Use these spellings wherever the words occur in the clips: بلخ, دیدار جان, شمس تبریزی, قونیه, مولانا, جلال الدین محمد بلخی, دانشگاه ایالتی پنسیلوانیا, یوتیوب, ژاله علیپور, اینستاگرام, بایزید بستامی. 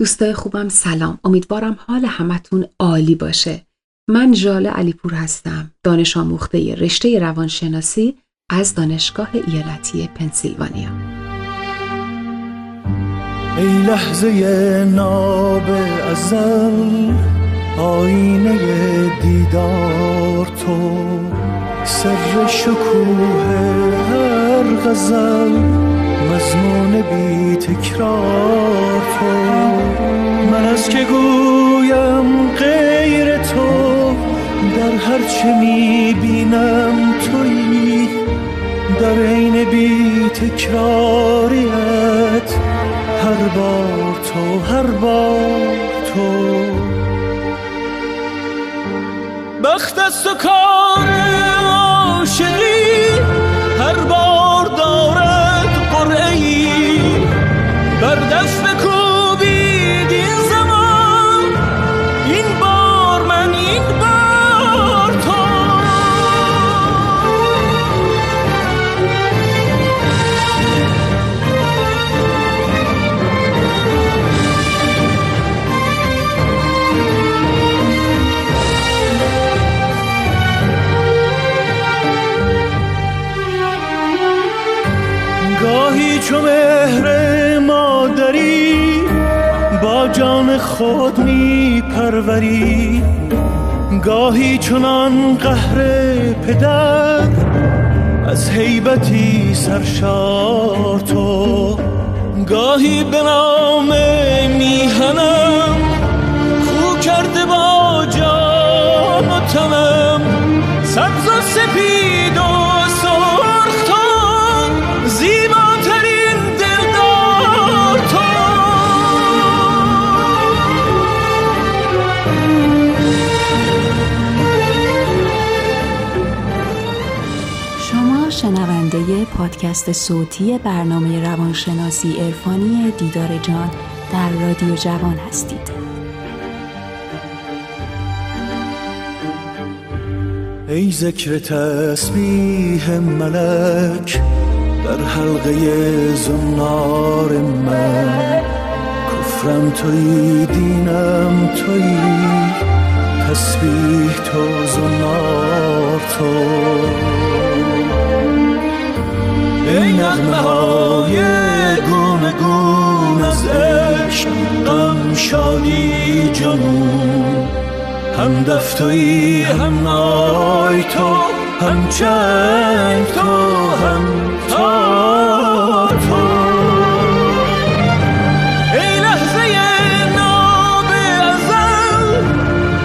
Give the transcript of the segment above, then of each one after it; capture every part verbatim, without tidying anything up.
دوستای خوبم سلام. امیدوارم حال همتون عالی باشه. من ژاله علیپور هستم، دانش آموخته رشته روانشناسی از دانشگاه ایالتی پنسیلوانیا. ای لحظه ناب ازل، آینه دیدار تو، سر شکوه هر غزل، مضمون بی تکرار تو. من از که گویم غیر تو، در هر چه میبینم تویی، در عین بی تکراریت، هر بار تو هر بار تو. بخت است و کار عاشقی، هر بار دارد قرعه ای، بر دست بکوبید این زمان، این بار من این بار تو. گاهی چو مهر مادری، با جان خود می پروری، گاهی چنان قهر پدر، از هیبتی سرشار تو. گاهی به نام میهنم، خو کرده با جان و تنم، سبز و سپید و سرخ تو، زیباترین دلدار تو. شما شنونده پادکست صوتی برنامه روانشناسی عرفانی دیدار جان در رادیو جوان هستید. ای ذکر تسبیح ملک، در حلقه زنار من، کفرم توی دینم توی، تسبیح تو زنار تو. ای نغمه های گونه گون، از عشق غم شادی جنون، هم دف توی هم نای تو، هم چنگ تو هم تا تو. ای لحظه ناب ازل،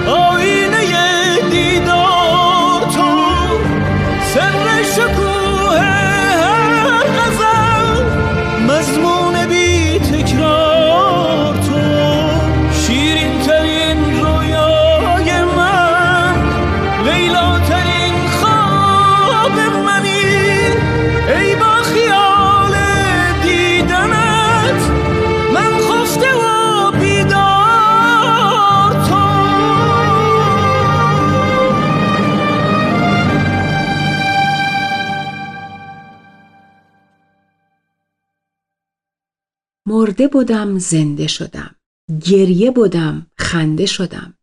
آینه دیدار تو، سر شکوه هر غزل، مضمون بی تکرار تو. شیرین ترین رویای من، لیلا ترین خواب منی، ای با خیال دیدنت من خفته و بیدار تو. مرده بودم زنده شدم، گریه بودم خنده شدم،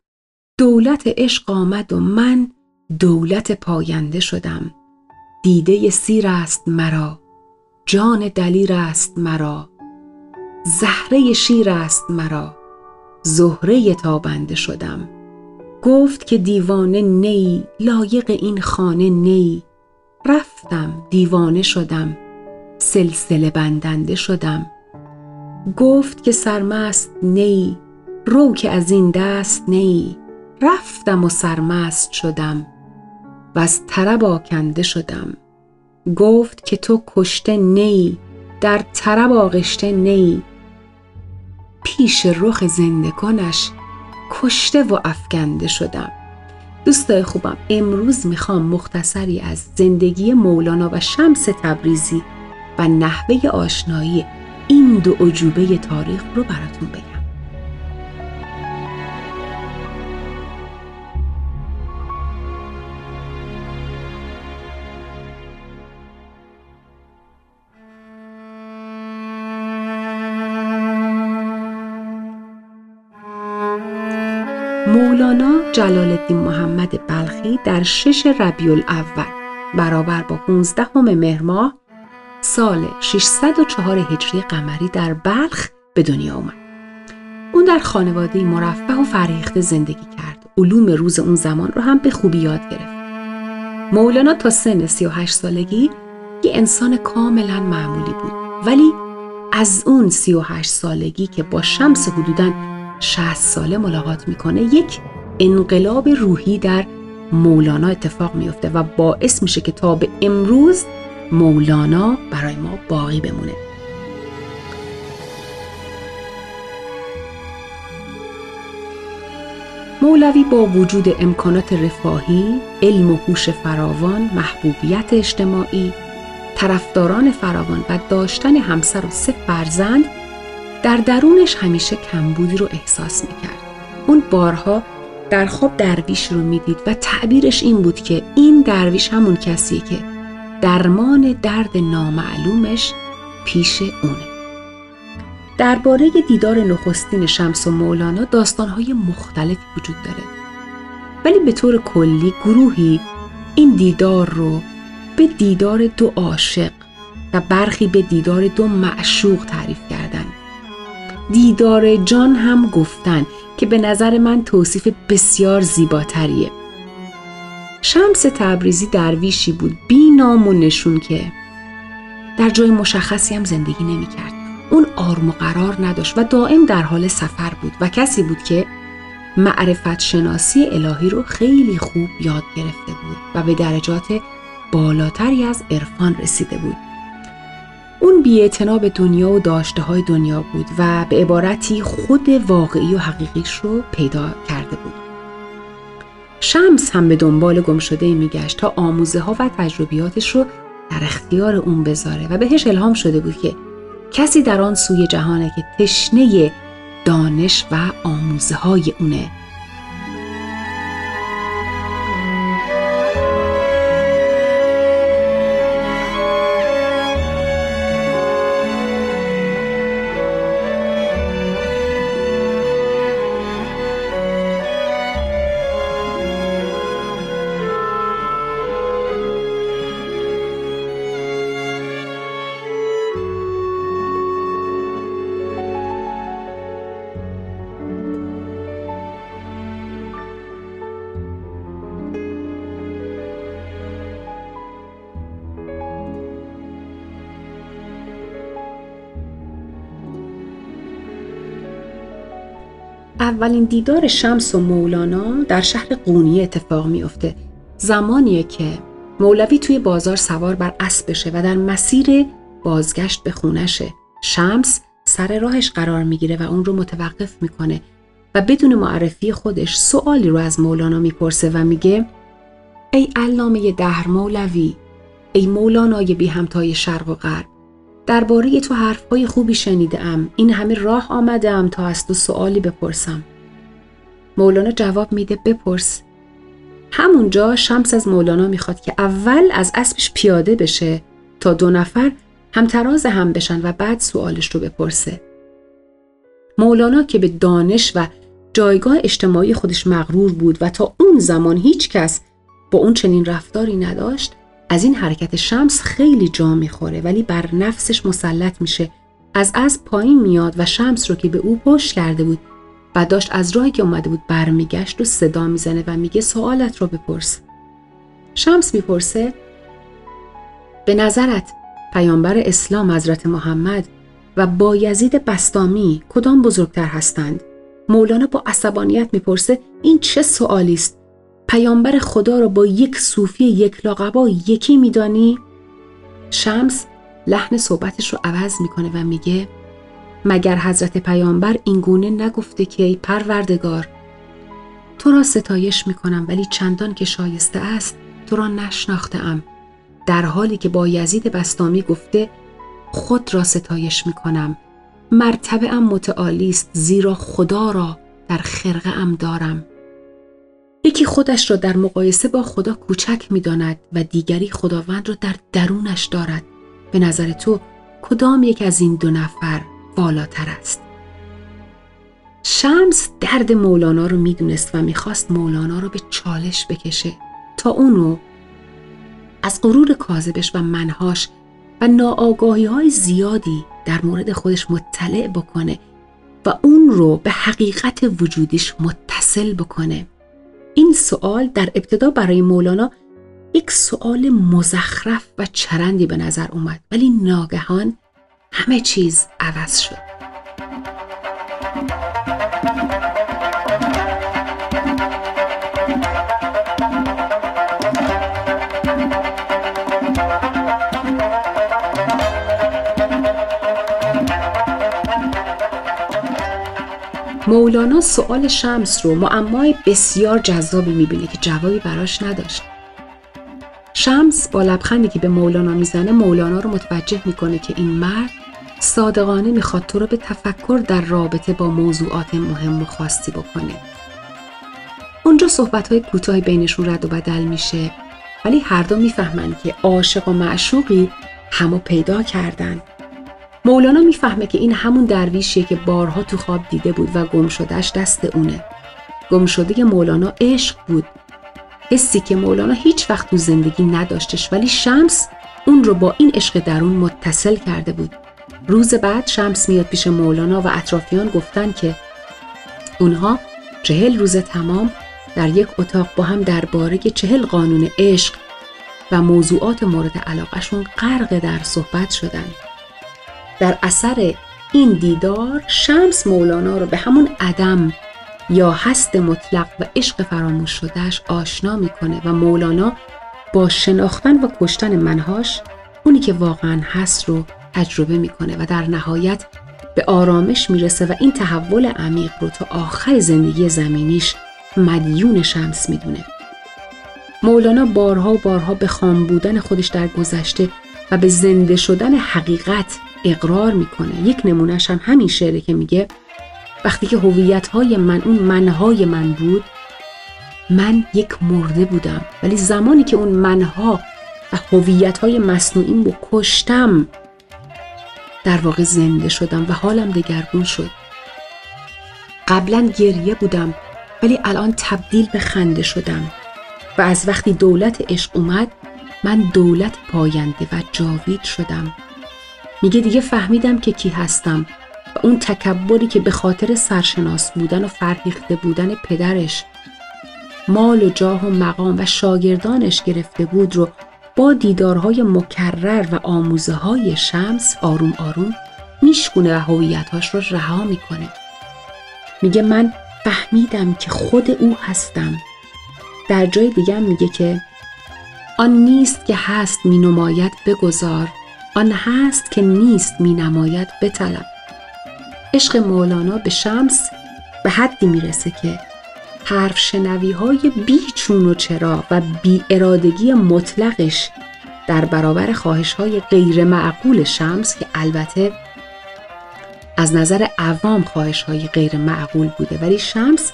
دولت عشق آمد و من دولت پاینده شدم. دیده سیر است مرا، جان دلیر است مرا، زهره شیر است مرا، زهره تابنده شدم. گفت که دیوانه نی، لایق این خانه نی، رفتم دیوانه شدم، سلسله بندنده شدم. گفت که سرمست نی، رو که از این دست نی، رفتم و سرمست شدم و از طرب آکنده شدم. گفت که تو کشته نی، در طرب آغشته نی، پیش رخ زنده کنش کشته و افکنده شدم. دوستای خوبم، امروز میخوام مختصری از زندگی مولانا و شمس تبریزی و نحوه آشنایی این دو عجوبه تاریخ رو براتون بگم. مولانا جلال الدین محمد بلخی در شش ربیع الاول برابر با پانزدهم مهر ماه سال ششصد و چهار هجری قمری در بلخ به دنیا آمد. اون در خانواده مرفه و فرهیخته زندگی کرد. علوم روز اون زمان رو هم به خوبی یاد گرفت. مولانا تا سن سی و هشت سالگی یه انسان کاملا معمولی بود، ولی از اون سی و هشت سالگی که با شمس حدوداً شصت ساله ملاقات میکنه، یک انقلاب روحی در مولانا اتفاق میفته و باعث میشه که تا به امروز مولانا برای ما باقی بمونه. مولوی با وجود امکانات رفاهی، علم و هوش فراوان، محبوبیت اجتماعی، طرفداران فراوان و داشتن همسر و سه فرزند، در درونش همیشه کمبودی رو احساس میکرد. اون بارها در خواب درویش رو میدید و تعبیرش این بود که این درویش همون کسیه که درمان درد نامعلومش پیش اونه. درباره دیدار نخستین شمس و مولانا داستانهای مختلفی وجود داره، ولی به طور کلی گروهی این دیدار رو به دیدار دو عاشق و برخی به دیدار دو معشوق تعریف کردن. دیدار جان هم گفتن که به نظر من توصیف بسیار زیباتریه. شمس تبریزی درویشی بود بی نام و نشون که در جای مشخصی هم زندگی نمی کرد. اون آرم و قرار نداشت و دائم در حال سفر بود و کسی بود که معرفت شناسی الهی رو خیلی خوب یاد گرفته بود و به درجات بالاتری از عرفان رسیده بود. اون بی‌اعتنا به دنیا و داشته‌های دنیا بود و به عبارتی خود واقعی و حقیقیش رو پیدا کرده بود. شمس هم به دنبال گمشده میگشت تا آموزه ها و تجربیاتش رو در اختیار اون بذاره و بهش الهام شده بود که کسی در آن سوی جهانه که تشنه دانش و آموزه های اونه. اولین دیدار شمس و مولانا در شهر قونیه اتفاق میفته. زمانیه که مولوی توی بازار سوار بر اسبشه و در مسیر بازگشت به خونشه. شمس سر راهش قرار میگیره و اون رو متوقف میکنه و بدون معرفی خودش سوالی رو از مولانا میپرسه و میگه ای علامه دهر مولوی، ای مولانای بی همتای شرق و غرب، درباره تو حرفهای خوبی شنیدم، این همه راه آمدم تا از تو سوالی بپرسم. مولانا جواب میده بپرس. همونجا شمس از مولانا میخواد که اول از اسبش پیاده بشه تا دو نفر همتراز هم بشن و بعد سوالش رو بپرسه. مولانا که به دانش و جایگاه اجتماعی خودش مغرور بود و تا اون زمان هیچ کس با اون چنین رفتاری نداشت، از این حرکت شمس خیلی جا میخوره ولی بر نفسش مسلط میشه. از از پایین میاد و شمس رو که به او پشت کرده بود و داشت از راهی که اومده بود برمیگشت و صدا میزنه و میگه سوالت رو بپرس. شمس میپرسه به نظرت پیامبر اسلام حضرت محمد و بایزید بستامی کدام بزرگتر هستند؟ مولانا با عصبانیت میپرسه این چه سوالی است؟ پیامبر خدا رو با یک صوفی یک لاقبا یکی میدانی؟ شمس لحن صحبتش رو عوض میکنه و میگه مگر حضرت پیامبر این گونه نگفته که ای پروردگار تو را ستایش میکنم ولی چندان که شایسته است تو را نشناختم، در حالی که با یزید بستامی گفته خود را ستایش میکنم، مرتبه ام متعالی است زیرا خدا را در خرقه ام دارم. یکی خودش را در مقایسه با خدا کوچک می داند و دیگری خداوند را در درونش دارد. به نظر تو کدام یک از این دو نفر بالاتر است؟ شمس درد مولانا رو میدونست و میخواست مولانا رو به چالش بکشه تا اونو از غرور کاذبش و منهاش و ناآگاهی‌های زیادی در مورد خودش مطلع بکنه و اون رو به حقیقت وجودیش متصل بکنه. این سوال در ابتدا برای مولانا یک سوال مزخرف و چرندی به نظر اومد، ولی ناگهان همه چیز عوض شد. مولانا سؤال شمس رو معمای بسیار جذابی میبینه که جوابی براش نداشت. شمس با لبخندی که به مولانا میزنه، مولانا رو متوجه میکنه که این مرد صادقانه میخواد تو رو به تفکر در رابطه با موضوعات مهم و خاصی بکنه. اونجا صحبت‌های کوتاهی بینشون رد و بدل میشه، ولی هر دو میفهمن که عاشق و معشوقی همو پیدا کردن. مولانا میفهمه که این همون درویشیه که بارها تو خواب دیده بود و گمشدهش دست اونه. گمشده مولانا عشق بود، حسی که مولانا هیچ وقت تو زندگی نداشتش، ولی شمس اون رو با این عشق درون متصل کرده بود. روز بعد شمس میاد پیش مولانا و اطرافیان گفتن که اونها چهل روز تمام در یک اتاق با هم درباره چهل قانون عشق و موضوعات مورد علاقهشون غرق در صحبت شدن. در اثر این دیدار شمس مولانا رو به همون عدم یا هست مطلق و عشق فراموش شدهش آشنا میکنه و مولانا با شناختن و کشتن منهاش اونی که واقعا هست رو تجربه میکنه و در نهایت به آرامش میرسه و این تحول عمیق رو تا آخر زندگی زمینیش مدیون شمس میدونه. مولانا بارها و بارها به خام بودن خودش در گذشته و به زنده شدن حقیقت اقرار میکنه. یک نمونهش هم همین شعره که میگه وقتی که هویت‌های من اون منهای من بود، من یک مرده بودم، ولی زمانی که اون منها و هویت‌های مصنوعیم رو کشتم، در واقع زنده شدم و حالم دگرگون شد. قبلا گریه بودم، ولی الان تبدیل به خنده شدم و از وقتی دولت عشق اومد، من دولت پاینده و جاوید شدم. میگه دیگه فهمیدم که کی هستم و اون تکبری که به خاطر سرشناس بودن و فرهیخته بودن پدرش مال و جاه و مقام و شاگردانش گرفته بود رو با دیدارهای مکرر و آموزه های شمس آروم آروم میشکونه و هویتاش رو رها میکنه. میگه من فهمیدم که خود او هستم. در جای دیگه میگه که آن نیست که هست می نماید بگذار، آن هست که نیست می نماید بطلب. عشق مولانا به شمس به حدی میرسه که حرف شنوی های بی چون و چرا و بی ارادگی مطلقش در برابر خواهش های غیر معقول شمس، که البته از نظر عوام خواهش های غیر معقول بوده، ولی شمس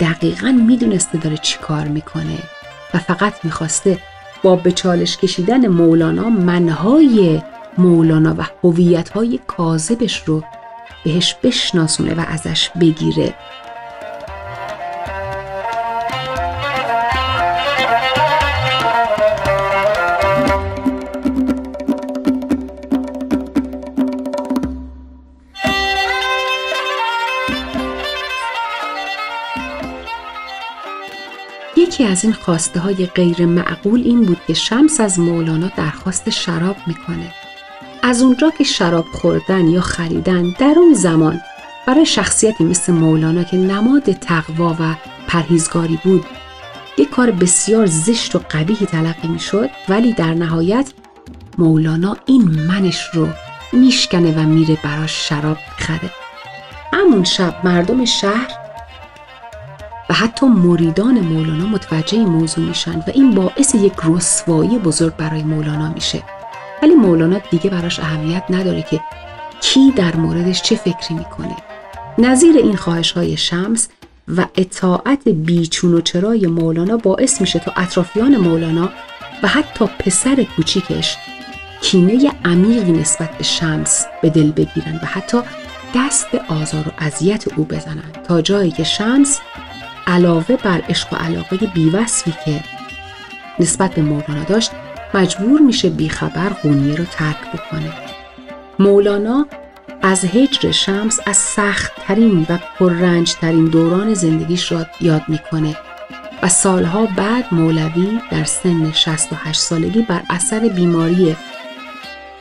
دقیقاً میدونسته داره چی کار میکنه و فقط میخواسته با به چالش کشیدن مولانا منهای مولانا و هویت‌های کاذبش رو بهش بشناسونه و ازش بگیره. یکی از این خواسته های غیر معقول این بود که شمس از مولانا درخواست شراب میکنه. از اونجا که شراب خوردن یا خریدن در اون زمان برای شخصیتی مثل مولانا که نماد تقوا و پرهیزگاری بود یک کار بسیار زشت و قبیحی تلقی میشد، ولی در نهایت مولانا این منش رو میشکنه و میره براش شراب میخره. همون شب مردم شهر و حتی مریدان مولانا متوجه این موضوع میشن و این باعث یک رسوایی بزرگ برای مولانا میشه، ولی مولانا دیگه براش اهمیت نداره که کی در موردش چه فکری میکنه. نظیر این خواهش های شمس و اطاعت بیچون و چرای مولانا باعث میشه تا اطرافیان مولانا و حتی پسر کوچیکش کینه عمیقی نسبت به شمس به دل بگیرن و حتی دست به آزار و اذیت او بزنند تا جایی که شمس علاوه بر عشق و علاقه بیوصفی که نسبت به مولانا داشت مجبور میشه بیخبر قونیه رو ترک بکنه. مولانا از هجر شمس از سخت‌ترین و پررنج‌ترین دوران زندگیش را یاد میکنه و سالها بعد مولوی در سن شصت و هشت سالگی بر اثر بیماری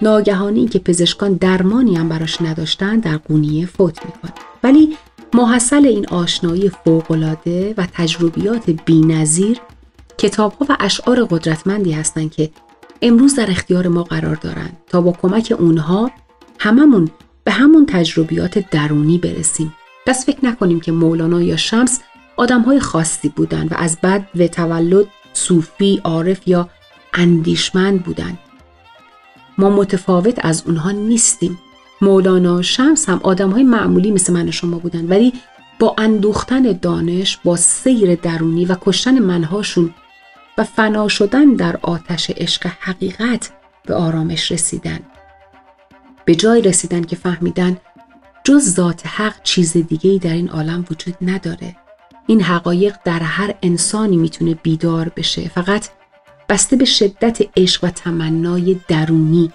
ناگهانی که پزشکان درمانی هم براش نداشتن در قونیه فوت میکنه. ولی محصل این آشنایی فوق‌العاده و تجربیات بی‌نظیر کتاب‌ها و اشعار قدرتمندی هستند که امروز در اختیار ما قرار دارند تا با کمک اونها هممون به همون تجربیات درونی برسیم. بس فکر نکنیم که مولانا یا شمس آدم‌های خاصی بودند و از بد و تولد صوفی، عارف یا اندیشمند بودند. ما متفاوت از اونها نیستیم. مولانا و شمس هم آدم‌های معمولی مثل من و شما بودند، ولی با اندوختن دانش، با سیر درونی و کشتن منهاشون و فنا شدن در آتش عشق حقیقت به آرامش رسیدن. به جای رسیدن که فهمیدن جز ذات حق چیز دیگه‌ای در این عالم وجود نداره. این حقایق در هر انسانی میتونه بیدار بشه، فقط بسته به شدت عشق و تمنای درونی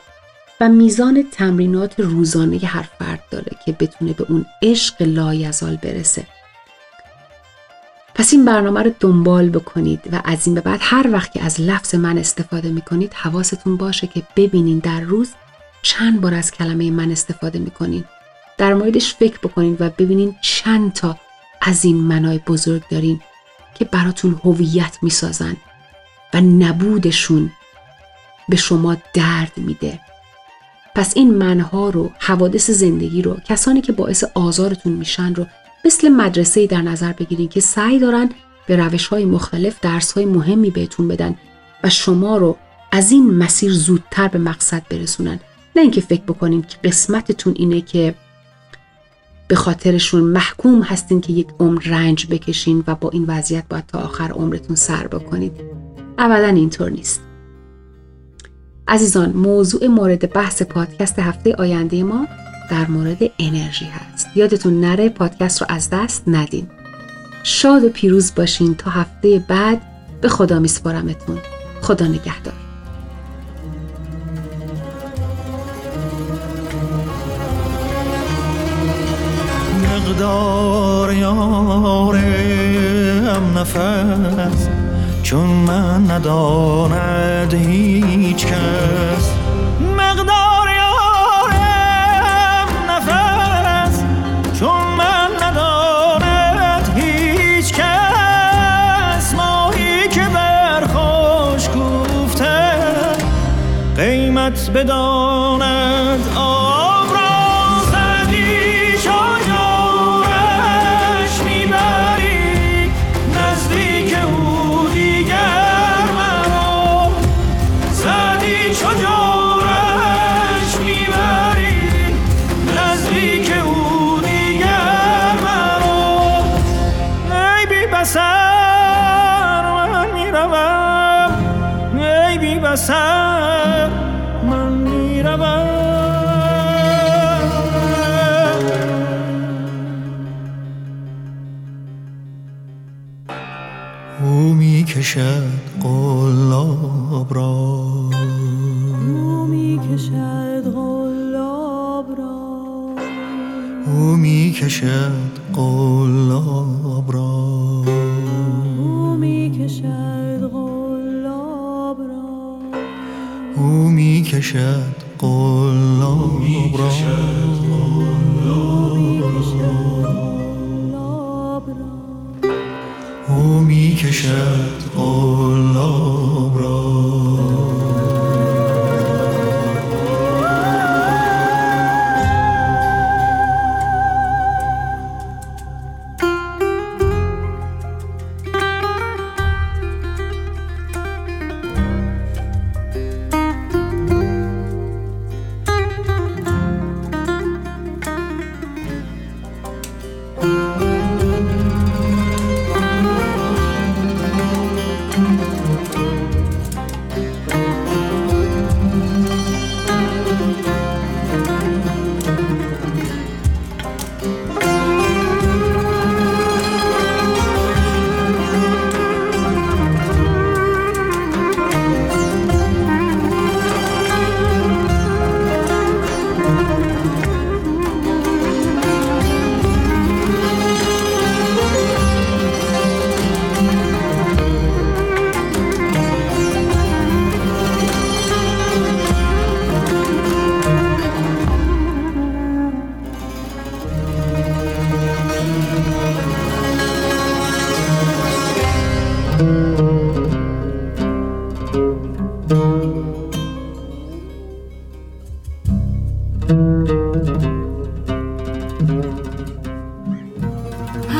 و میزان تمرینات روزانه هر فرد داره که بتونه به اون عشق لایزال برسه. پس این برنامه رو دنبال بکنید و از این به بعد هر وقت که از لفظ من استفاده میکنید حواستون باشه که ببینین در روز چند بار از کلمه من استفاده میکنین. در موردش فکر بکنید و ببینین چند تا از این منای بزرگ دارین که براتون هویت میسازن و نبودشون به شما درد میده. پس این منها رو، حوادث زندگی رو، کسانی که باعث آزارتون میشن رو مثل مدرسه‌ای در نظر بگیرین که سعی دارن به روش‌های مختلف درس‌های مهمی بهتون بدن و شما رو از این مسیر زودتر به مقصد برسونن. نه اینکه فکر بکنین که قسمتتون اینه که به خاطرشون محکوم هستین که یک عمر رنج بکشین و با این وضعیت باید تا آخر عمرتون سر بکنید. ابداً اینطور نیست. عزیزان، موضوع مورد بحث پادکست هفته آینده ما در مورد انرژی هست. یادتون نره پادکست رو از دست ندین. شاد و پیروز باشین. تا هفته بعد به خدا میسپارمتون. خدا نگهدار. مقدار یارم نفس چون من نداند هیچ کس، مقدار یارم نفس چون من نداند هیچ کس، ماهی که بر خوش گفته قیمت بداند آب را، سردی شجارش میبری نزدیک او سر من میروم. او میکشد قلاب را، او میکشد قلاب را، او میکشد قلاب را، او میکشد قلاب را، او میکشد قلاب را، او میکشد قلاب را.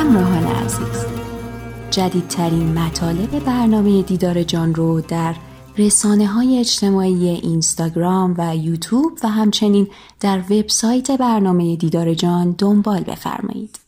همراهان عزیز، جدیدترین مطالب برنامه دیدار جان رو در رسانه‌های اجتماعی اینستاگرام و یوتیوب و همچنین در وبسایت برنامه دیدار جان دنبال بفرمایید.